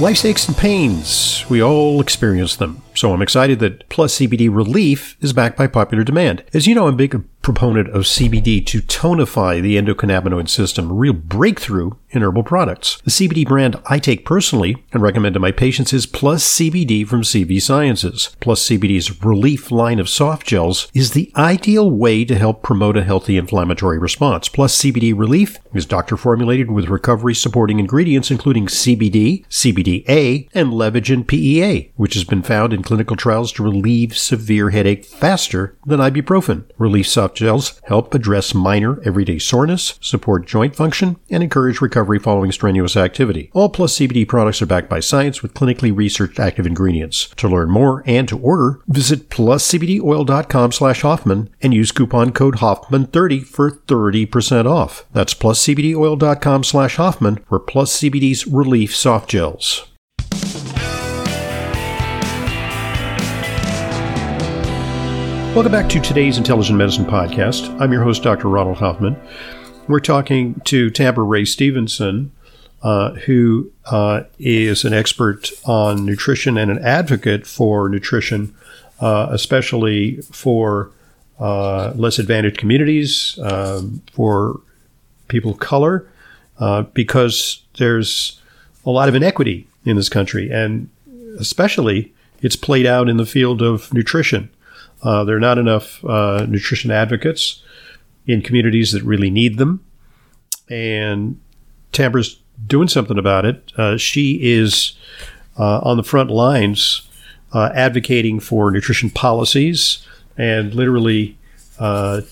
Life's aches and pains. We all experience them. So I'm excited that Plus CBD Relief is backed by popular demand. As you know, I'm a big proponent of CBD to tonify the endocannabinoid system, a real breakthrough in herbal products. The CBD brand I take personally and recommend to my patients is Plus CBD from CB Sciences. Plus CBD's Relief line of soft gels is the ideal way to help promote a healthy inflammatory response. Plus CBD Relief is doctor-formulated with recovery-supporting ingredients including CBD, CBDA, and Levagen PEA, which has been found in clinical trials to relieve severe headache faster than ibuprofen. Relief soft gels help address minor everyday soreness, support joint function, and encourage recovery following strenuous activity. All Plus CBD products are backed by science with clinically researched active ingredients. To learn more and to order, visit pluscbdoil.com/Hoffman and use coupon code Hoffman30 for 30% off. That's pluscbdoil.com/Hoffman for Plus CBD's Relief soft gels. Welcome back to today's Intelligent Medicine Podcast. I'm your host, Dr. Ronald Hoffman. We're talking to Tambra Ray Stevenson, who is an expert on nutrition and an advocate for nutrition, especially for less advantaged communities, for people of color, because there's a lot of inequity in this country, and especially it's played out in the field of nutrition. There are not enough nutrition advocates in communities that really need them. And Tambra's doing something about it. She is on the front lines advocating for nutrition policies and literally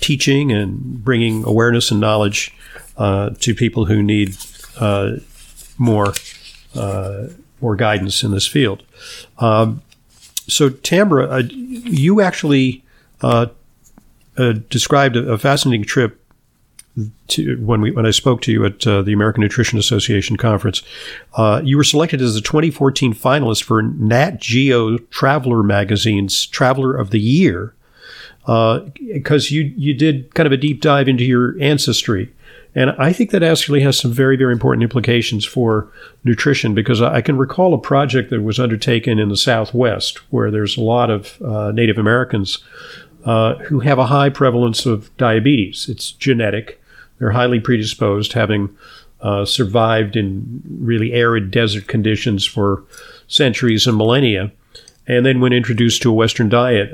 teaching and bringing awareness and knowledge to people who need more guidance in this field. So, Tambra, you actually described a fascinating trip when I spoke to you at the American Nutrition Association conference. You were selected as the 2014 finalist for Nat Geo Traveler Magazine's Traveler of the Year because you did kind of a deep dive into your ancestry. And I think that actually has some very, very important implications for nutrition, because I can recall a project that was undertaken in the Southwest where there's a lot of Native Americans who have a high prevalence of diabetes. It's genetic. They're highly predisposed, having survived in really arid desert conditions for centuries and millennia. And then when introduced to a Western diet,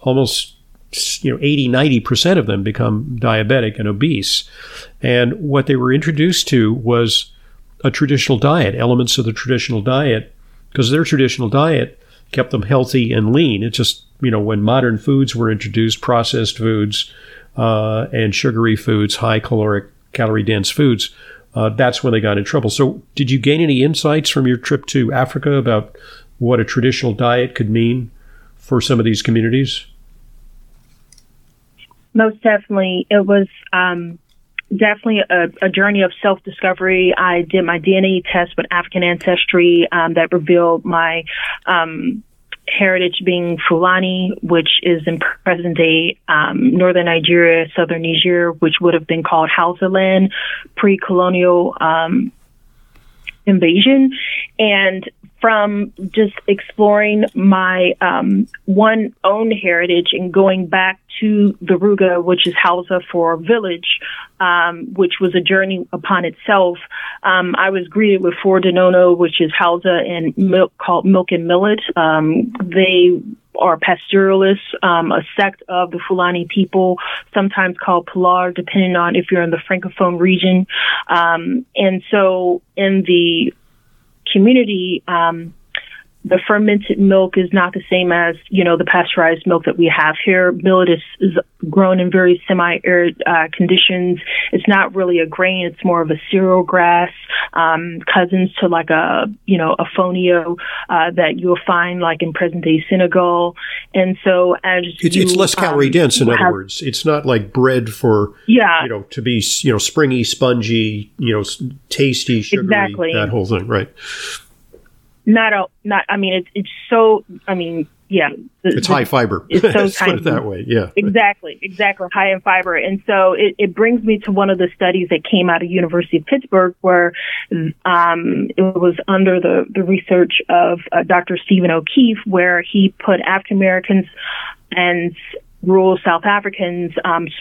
almost 80, 90% of them become diabetic and obese. And what they were introduced to was a traditional diet, elements of the traditional diet, because their traditional diet kept them healthy and lean. It's just, when modern foods were introduced, processed foods and sugary foods, high caloric, calorie-dense foods, that's when they got in trouble. So did you gain any insights from your trip to Africa about what a traditional diet could mean for some of these communities? Most definitely. It was definitely a journey of self-discovery. I did my DNA test with African ancestry that revealed my heritage being Fulani, which is in present-day northern Nigeria, southern Niger, which would have been called Hausaland, pre-colonial invasion. And from just exploring my own heritage and going back to the Ruga, which is Hausa for village, which was a journey upon itself. I was greeted with 4 Denono, which is Hausa and milk called milk and millet. They are pastoralists, a sect of the Fulani people, sometimes called Pular, depending on if you're in the Francophone region. And so in the community, the fermented milk is not the same as, the pasteurized milk that we have here. Millet is grown in very semi-arid conditions. It's not really a grain. It's more of a cereal grass, cousins to like a fonio that you'll find like in present-day Senegal. And so as it's less calorie-dense, other words. It's not like bread for, to be, springy, spongy, tasty, sugary, exactly. That whole thing, right? Not, I mean, it's so, yeah. It's high fiber. It's so tiny. Put it that way, yeah. Exactly. High in fiber. And so it brings me to one of the studies that came out of University of Pittsburgh where it was under the research of Dr. Stephen O'Keefe, where he put African Americans and rural South Africans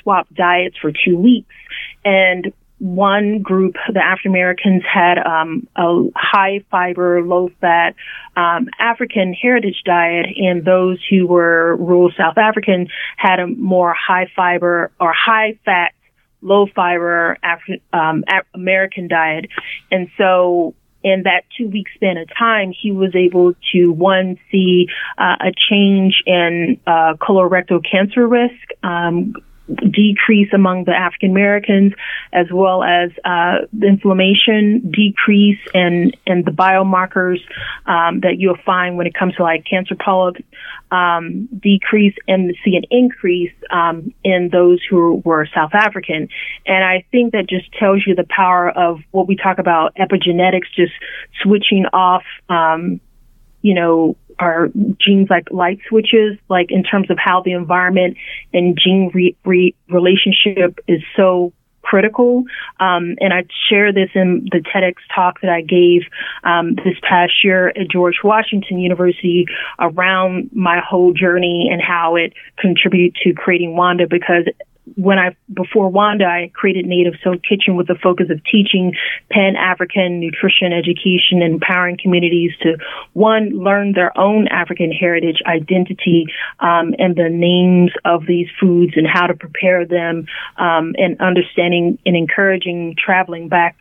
swap diets for 2 weeks. And one group, the African Americans, had a high fiber, low fat African heritage diet, and those who were rural South African had a more high fiber or high fat, low fiber American diet. And so in that 2 week span of time, he was able to, one, see a change in colorectal cancer risk, decrease among the African Americans, as well as inflammation decrease and the biomarkers that you'll find when it comes to like cancer polyps decrease, and see an increase in those who were South African. And I think that just tells you the power of what we talk about epigenetics, just switching off, our genes like light switches, like in terms of how the environment and gene relationship is so critical. And I share this in the TEDx talk that I gave this past year at George Washington University around my whole journey and how it contributed to creating Wanda, because before Wanda, I created Native Soul Kitchen with the focus of teaching Pan-African nutrition education and empowering communities to, one, learn their own African heritage identity and the names of these foods and how to prepare them, and understanding and encouraging traveling back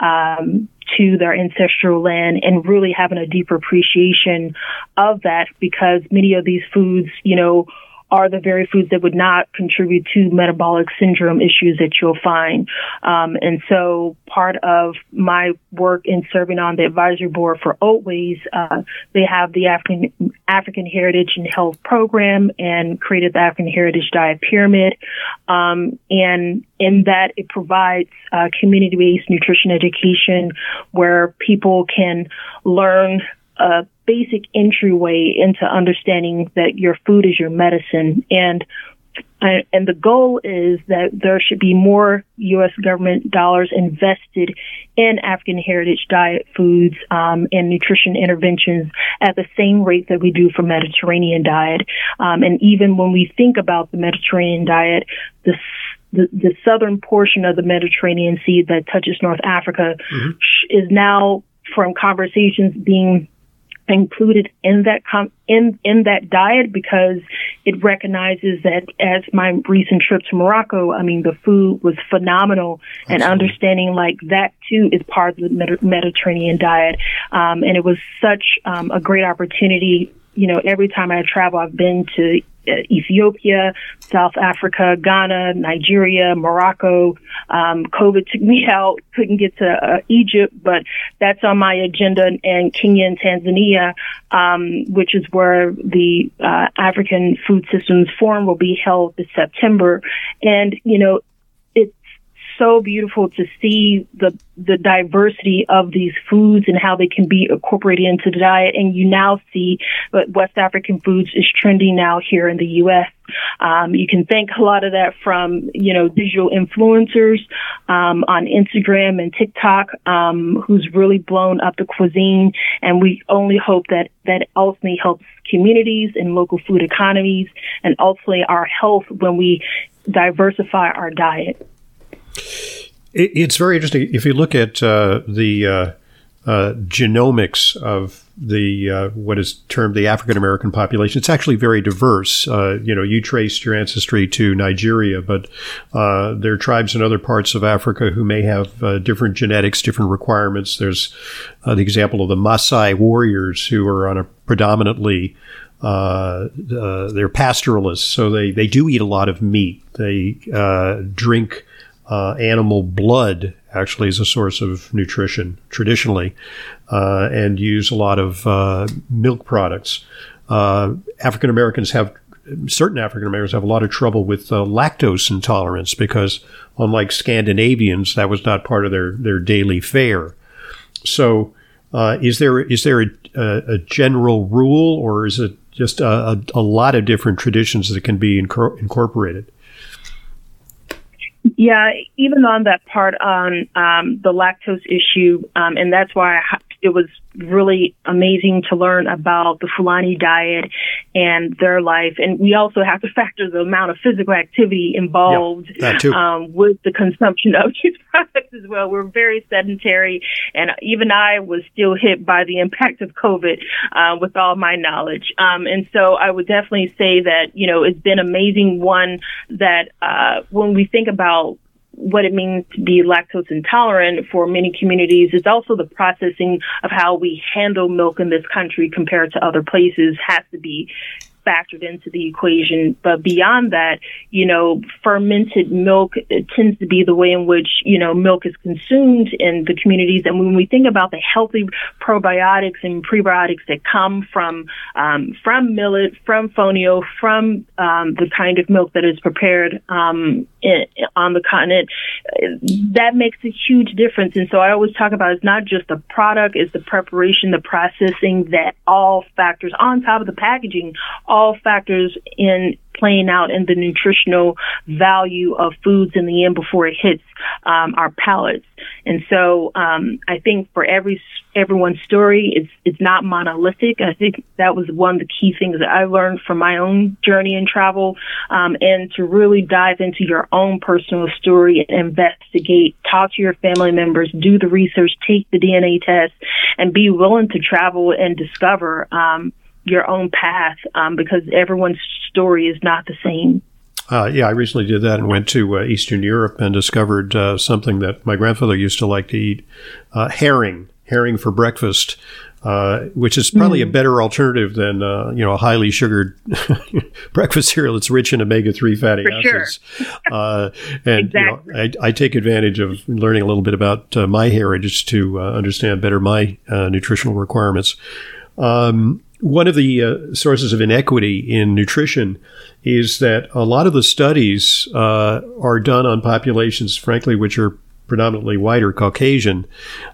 to their ancestral land and really having a deeper appreciation of that, because many of these foods, are the very foods that would not contribute to metabolic syndrome issues that you'll find. And so part of my work in serving on the advisory board for Oatways, they have the African Heritage and Health Program and created the African Heritage Diet Pyramid. And in that, it provides community-based nutrition education where people can learn a basic entryway into understanding that your food is your medicine. And the goal is that there should be more U.S. government dollars invested in African heritage diet foods and nutrition interventions at the same rate that we do for Mediterranean diet. And even when we think about the Mediterranean diet, the southern portion of the Mediterranean Sea that touches North Africa is now, from conversations, being included in that that diet, because it recognizes that, as my recent trip to Morocco, the food was phenomenal. Absolutely. And understanding like that too is part of the Mediterranean diet. And it was such a great opportunity. Every time I travel, I've been to Ethiopia, South Africa, Ghana, Nigeria, Morocco. COVID took me out, couldn't get to Egypt, but that's on my agenda, and Kenya and Tanzania, which is where the African Food Systems Forum will be held this September. And, it's so beautiful to see the diversity of these foods and how they can be incorporated into the diet. And you now see that West African foods is trending now here in the U.S. You can thank a lot of that from, digital influencers on Instagram and TikTok, who's really blown up the cuisine. And we only hope that ultimately helps communities and local food economies and ultimately our health when we diversify our diet. It's very interesting. If you look at the genomics of the what is termed the African American population, it's actually very diverse. You traced your ancestry to Nigeria, but there are tribes in other parts of Africa who may have different genetics, different requirements. There's the example of the Maasai warriors, who are on a predominantly they're pastoralists, so they do eat a lot of meat. They drink animal blood, actually, is a source of nutrition traditionally, and use a lot of milk products. Certain African Americans have a lot of trouble with lactose intolerance, because unlike Scandinavians, that was not part of their daily fare. So is there a general rule, or is it just a lot of different traditions that can be incorporated. Yeah, even on that part on the lactose issue, and that's why it was really amazing to learn about the Fulani diet and their life. And we also have to factor the amount of physical activity involved with the consumption of these products as well. We're very sedentary, and even I was still hit by the impact of COVID with all my knowledge. And so I would definitely say that, you know, it's been amazing one that when we think about what it means to be lactose intolerant for many communities is also the processing of how we handle milk in this country compared to other places has to be factored into the equation. But beyond that, you know, fermented milk tends to be the way in which, you know, milk is consumed in the communities. And when we think about the healthy probiotics and prebiotics that come from millet, from fonio, from the kind of milk that is prepared on the continent, that makes a huge difference. And so I always talk about it's not just the product, it's the preparation, the processing, that all factors on top of the packaging, all factors in playing out in the nutritional value of foods in the end before it hits our palates. And so I think for everyone's story, it's not monolithic. I think that was one of the key things that I learned from my own journey in travel, and to really dive into your own personal story and investigate, talk to your family members, do the research, take the DNA test, and be willing to travel and discover your own path, because everyone's story is not the same. Yeah, I recently did that and went to Eastern Europe and discovered something that my grandfather used to like to eat, herring for breakfast, which is probably a better alternative than, you know, a highly sugared breakfast cereal that's rich in omega-3 fatty acids. Sure. And exactly. You know, I take advantage of learning a little bit about my heritage to understand better my nutritional requirements. One of the sources of inequity in nutrition is that a lot of the studies are done on populations, frankly, which are predominantly white or Caucasian.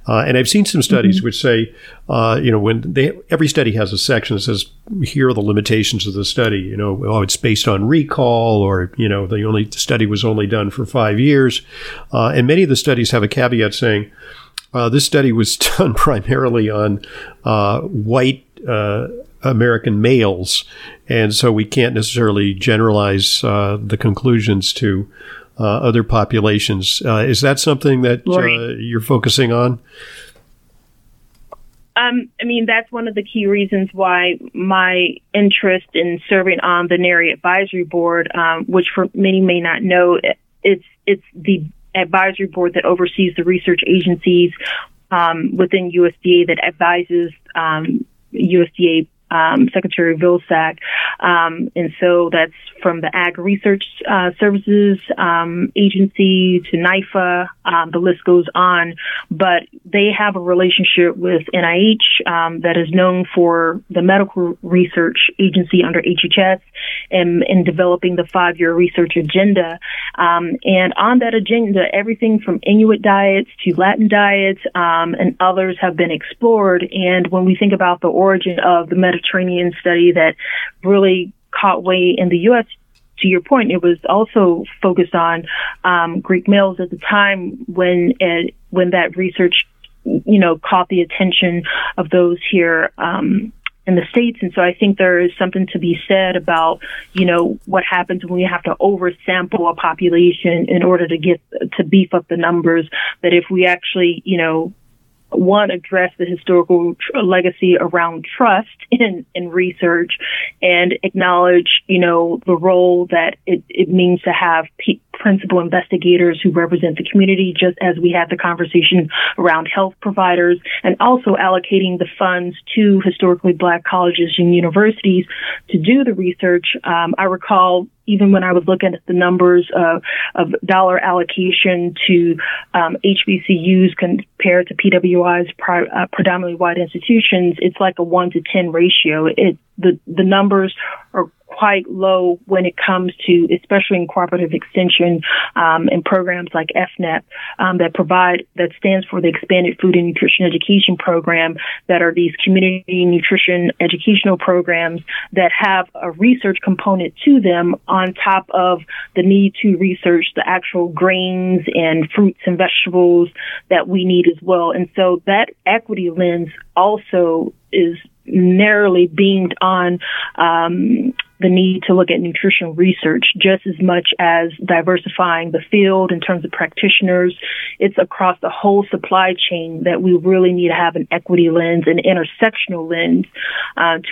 And I've seen some studies which say, you know, when every study has a section that says, here are the limitations of the study. You know, oh, it's based on recall, or, you know, the study was only done for 5 years. And many of the studies have a caveat saying, this study was done primarily on white American males, and so we can't necessarily generalize the conclusions to other populations. Is that something that you're focusing on? I mean, that's one of the key reasons why my interest in serving on the NARI Advisory Board, which for many may not know, it's the advisory board that oversees the research agencies within USDA that advises USDA Secretary Vilsack. And so that's from the Ag Research Services Agency to NIFA. The list goes on. But they have a relationship with NIH that is known for the medical research agency under HHS and in developing the 5-year research agenda. And on that agenda, everything from Inuit diets to Latin diets and others have been explored. And when we think about the origin of the Mediterranean study that really caught way in the U.S., to your point, it was also focused on Greek males at the time when that research, you know, caught the attention of those here in the States. And so I think there is something to be said about, you know, what happens when you have to oversample a population in order to get to beef up the numbers. But if we actually, you know, one, address the historical legacy around trust in research, and acknowledge, you know, the role that it means to have principal investigators who represent the community, just as we had the conversation around health providers, and also allocating the funds to historically Black colleges and universities to do the research. I recall even when I was looking at the numbers of dollar allocation to HBCUs compared to PWIs, predominantly white institutions, it's like a 1 to 10 ratio. The numbers are quite low when it comes to, especially in cooperative extension and programs like FNEP that stands for the Expanded Food and Nutrition Education Program, that are these community nutrition educational programs that have a research component to them on top of the need to research the actual grains and fruits and vegetables that we need as well. And so that equity lens also is narrowly beamed on the need to look at nutritional research just as much as diversifying the field in terms of practitioners. It's across the whole supply chain that we really need to have an equity lens, an intersectional lens,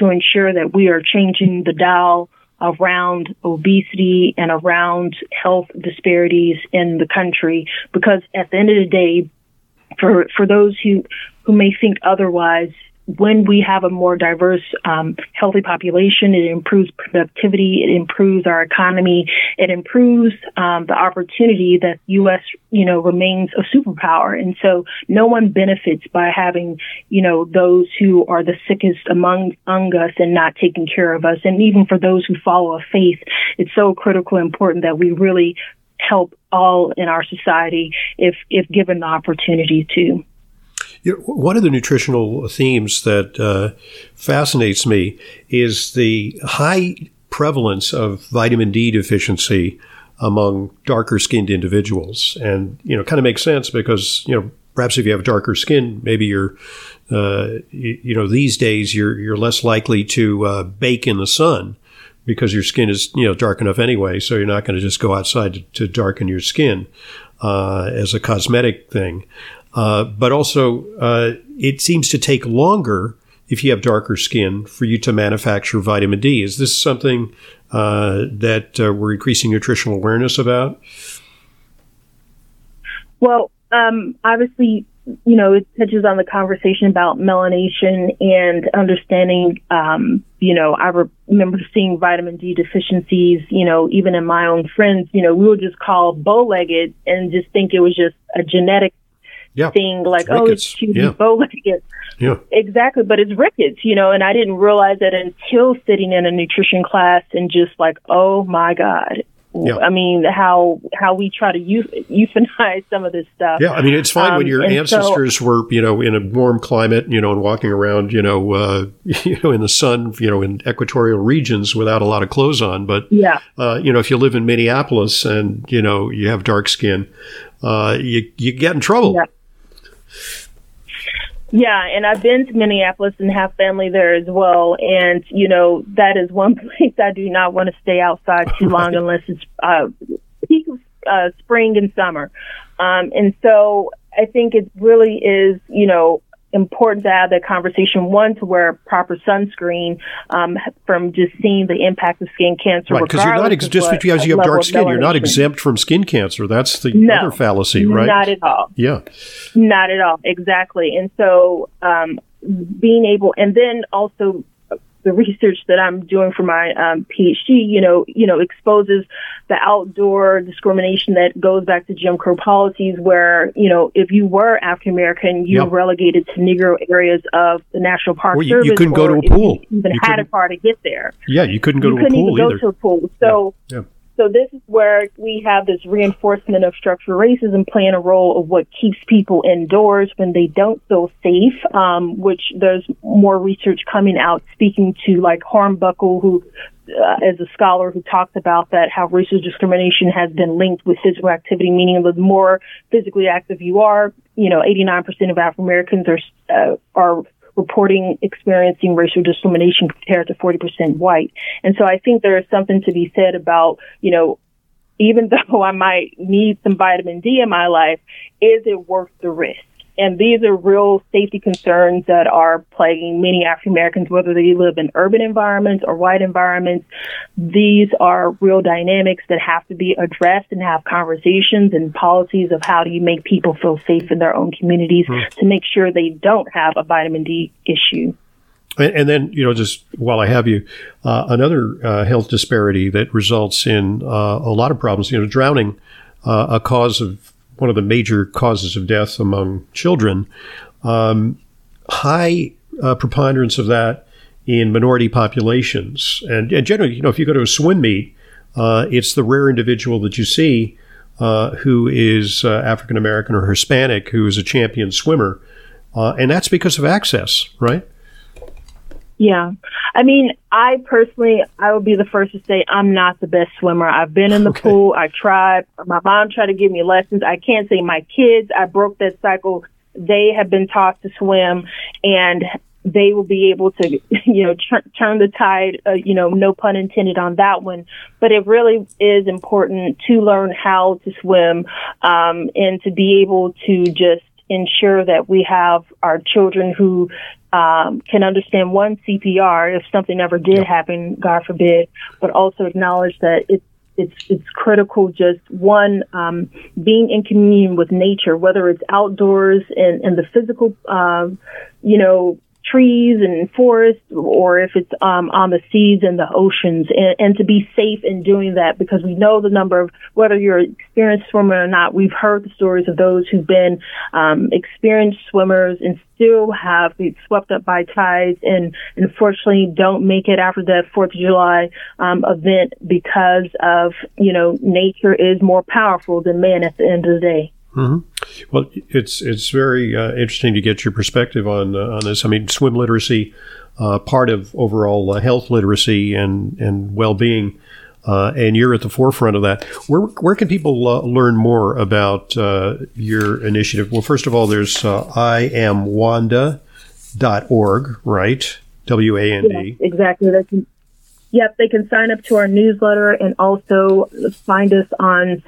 to ensure that we are changing the dial around obesity and around health disparities in the country. Because at the end of the day, for those who may think otherwise, when we have a more diverse, healthy population, it improves productivity, it improves our economy, it improves the opportunity that U.S., remains a superpower. And so no one benefits by having, those who are the sickest among us and not taking care of us. And even for those who follow a faith, it's so critical and important that we really help all in our society if given the opportunity to. One of the nutritional themes that fascinates me is the high prevalence of vitamin D deficiency among darker-skinned individuals. And, kind of makes sense because, perhaps if you have darker skin, maybe you're, these days you're less likely to bake in the sun because your skin is, dark enough anyway. So you're not going to just go outside to darken your skin as a cosmetic thing. But also, it seems to take longer if you have darker skin for you to manufacture vitamin D. Is this something that we're increasing nutritional awareness about? Well, obviously, it touches on the conversation about melanation and understanding, I remember seeing vitamin D deficiencies, even in my own friends, we were just called bow-legged and just think it was just a genetic thing, like it's cute, bow-legged. Yeah, exactly. But it's rickets, and I didn't realize that until sitting in a nutrition class and just like, oh my God. Yeah. I mean, how we try to euphemize some of this stuff. Yeah, I mean, it's fine when your ancestors were, in a warm climate, and walking around, in the sun, in equatorial regions without a lot of clothes on. But, if you live in Minneapolis and, you have dark skin, you get in trouble. Yeah. Yeah, and I've been to Minneapolis and have family there as well. And, that is one place I do not want to stay outside too long unless it's peak spring and summer. And so I think it really is, important to have that conversation, one, to wear proper sunscreen from just seeing the impact of skin cancer. Right, because you're not just because you have dark skin, you're not exempt from skin cancer. That's the other fallacy, right? Not at all. Yeah. Not at all. Exactly. And so being able, and then also the research that I'm doing for my PhD, exposes the outdoor discrimination that goes back to Jim Crow policies where, if you were African American, you were relegated to Negro areas of the National Park Service. You couldn't go to a pool. You even had a car to get there. Yeah, you couldn't go to a pool either. You couldn't even go to a pool. So, So this is where we have this reinforcement of structural racism playing a role of what keeps people indoors when they don't feel safe, which there's more research coming out speaking to, like Hornbuckle, who is a scholar who talks about that, how racial discrimination has been linked with physical activity, meaning the more physically active you are, 89% of African Americans are reporting experiencing racial discrimination compared to 40% white. And so I think there is something to be said about, even though I might need some vitamin D in my life, is it worth the risk? And these are real safety concerns that are plaguing many African Americans, whether they live in urban environments or white environments. These are real dynamics that have to be addressed and have conversations and policies of how do you make people feel safe in their own communities to make sure they don't have a vitamin D issue. And then, just while I have you, another health disparity that results in a lot of problems, drowning, one of the major causes of death among children, high preponderance of that in minority populations. And generally, you know, if you go to a swim meet, it's the rare individual that you see who is African American or Hispanic who is a champion swimmer. And that's because of access, right? Yeah. I mean, I would be the first to say I'm not the best swimmer. I've been in the pool. I've tried. My mom tried to give me lessons. I can't say my kids, I broke that cycle. They have been taught to swim, and they will be able to, you know, turn the tide, you know, no pun intended on that one. But it really is important to learn how to swim, and to be able to just ensure that we have our children who can understand one CPR if something ever did happen, God forbid, but also acknowledge that it's critical just one, being in communion with nature, whether it's outdoors and the physical, you know, trees and forests, or if it's on the seas and the oceans, and to be safe in doing that, because we know the number of, whether you're an experienced swimmer or not, we've heard the stories of those who've been experienced swimmers and still have been swept up by tides and unfortunately don't make it after that 4th of July event because of, you know, nature is more powerful than man at the end of the day. Mm-hmm. Well, it's very interesting to get your perspective on this. I mean, swim literacy, part of overall health literacy and well-being, and you're at the forefront of that. Where can people learn more about your initiative? Well, first of all, there's iamwanda.org, right? WAND. Yeah, exactly. Yep, they can sign up to our newsletter and also find us on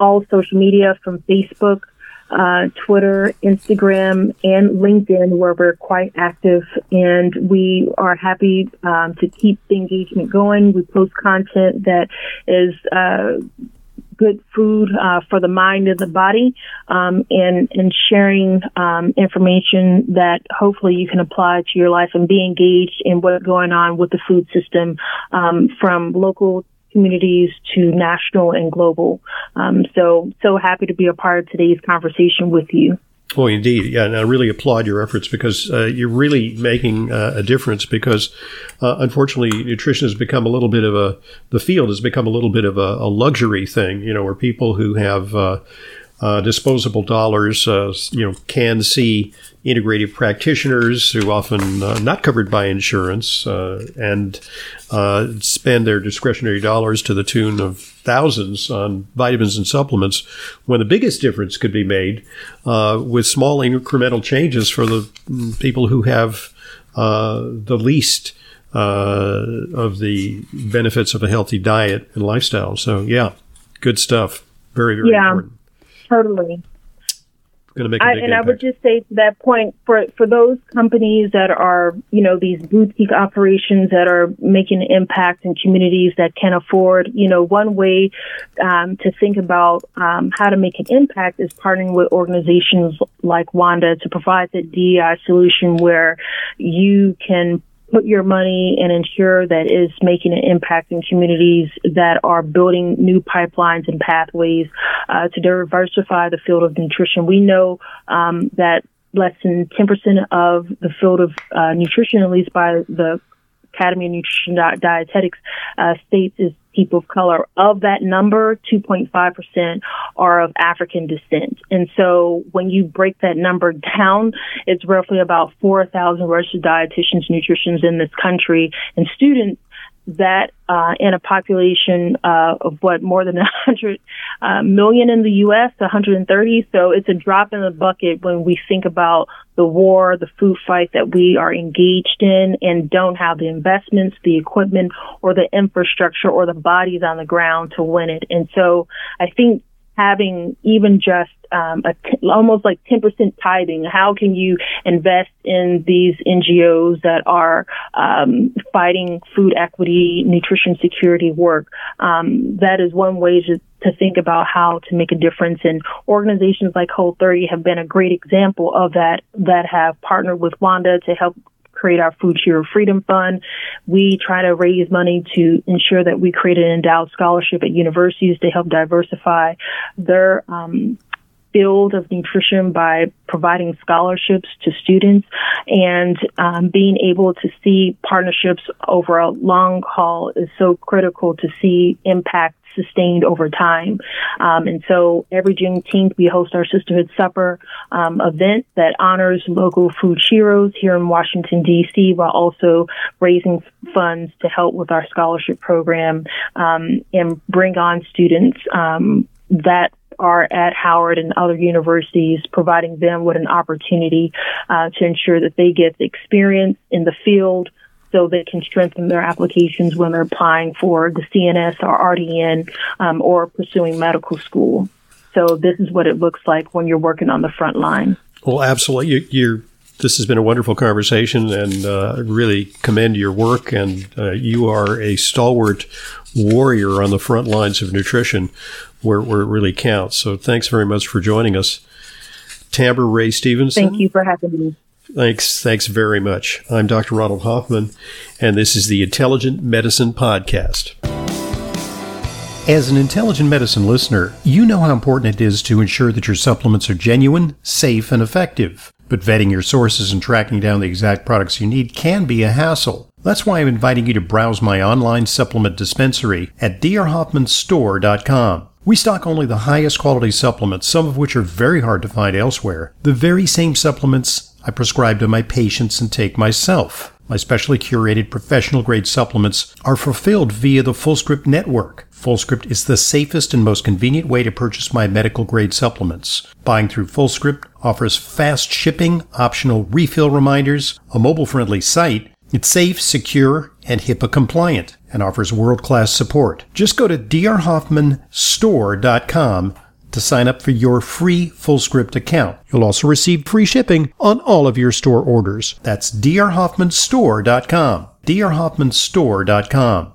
all social media, from Facebook, Twitter, Instagram, and LinkedIn, where we're quite active. And we are happy to keep the engagement going. We post content that is good food for the mind and the body, and sharing information that hopefully you can apply to your life and be engaged in what's going on with the food system, from local communities to national and global. So happy to be a part of today's conversation with you. Oh, indeed. Yeah, and I really applaud your efforts, because you're really making a difference, because unfortunately nutrition has become a little bit of a luxury thing, you know, where people who have disposable dollars, you know, can see integrative practitioners who often not covered by insurance, and spend their discretionary dollars to the tune of thousands on vitamins and supplements, when the biggest difference could be made with small incremental changes for the people who have the least of the benefits of a healthy diet and lifestyle. So, yeah, good stuff. Very, very important. Totally. Going to make a big impact. I would just say to that point, for those companies that are, you know, these boutique operations that are making an impact in communities that can afford, you know, one way to think about how to make an impact is partnering with organizations like Wanda to provide the DEI solution where you can put your money and ensure that it's making an impact in communities that are building new pipelines and pathways to diversify the field of nutrition. We know that less than 10% of the field of nutrition, at least by the Academy of Nutrition Dietetics, states is people of color. Of that number, 2.5% are of African descent. And so when you break that number down, it's roughly about 4,000 registered dietitians, nutritionists in this country, and students that in a population of more than 100 million in the U.S., 130. So it's a drop in the bucket when we think about the war, the food fight that we are engaged in, and don't have the investments, the equipment, or the infrastructure, or the bodies on the ground to win it. And so I think having even just almost like 10% tithing. How can you invest in these NGOs that are fighting food equity, nutrition security work? That is one way to think about how to make a difference. And organizations like Whole30 have been a great example of that have partnered with Wanda to help create our Food Share Freedom Fund. We try to raise money to ensure that we create an endowed scholarship at universities to help diversify their field of nutrition by providing scholarships to students and being able to see partnerships over a long haul is so critical to see impact sustained over time. And so every Juneteenth, we host our Sisterhood Supper event that honors local food heroes here in Washington, D.C., while also raising funds to help with our scholarship program and bring on students that are at Howard and other universities, providing them with an opportunity to ensure that they get the experience in the field so they can strengthen their applications when they're applying for the CNS or RDN or pursuing medical school. So this is what it looks like when you're working on the front line. Well, absolutely. This has been a wonderful conversation, and I really commend your work. And you are a stalwart warrior on the front lines of nutrition where it really counts. So thanks very much for joining us. Tambra Ray Stevenson. Thank you for having me. Thanks very much. I'm Dr. Ronald Hoffman, and this is the Intelligent Medicine Podcast. As an Intelligent Medicine listener, you know how important it is to ensure that your supplements are genuine, safe, and effective. But vetting your sources and tracking down the exact products you need can be a hassle. That's why I'm inviting you to browse my online supplement dispensary at drhoffmanstore.com. We stock only the highest quality supplements, some of which are very hard to find elsewhere. The very same supplements I prescribe to my patients and take myself. My specially curated professional-grade supplements are fulfilled via the Fullscript network. Fullscript is the safest and most convenient way to purchase my medical-grade supplements. Buying through Fullscript offers fast shipping, optional refill reminders, a mobile-friendly site. It's safe, secure, and HIPAA-compliant, and offers world-class support. Just go to drhoffmanstore.com to sign up for your free Fullscript account. You'll also receive free shipping on all of your store orders. That's drhoffmanstore.com. drhoffmanstore.com.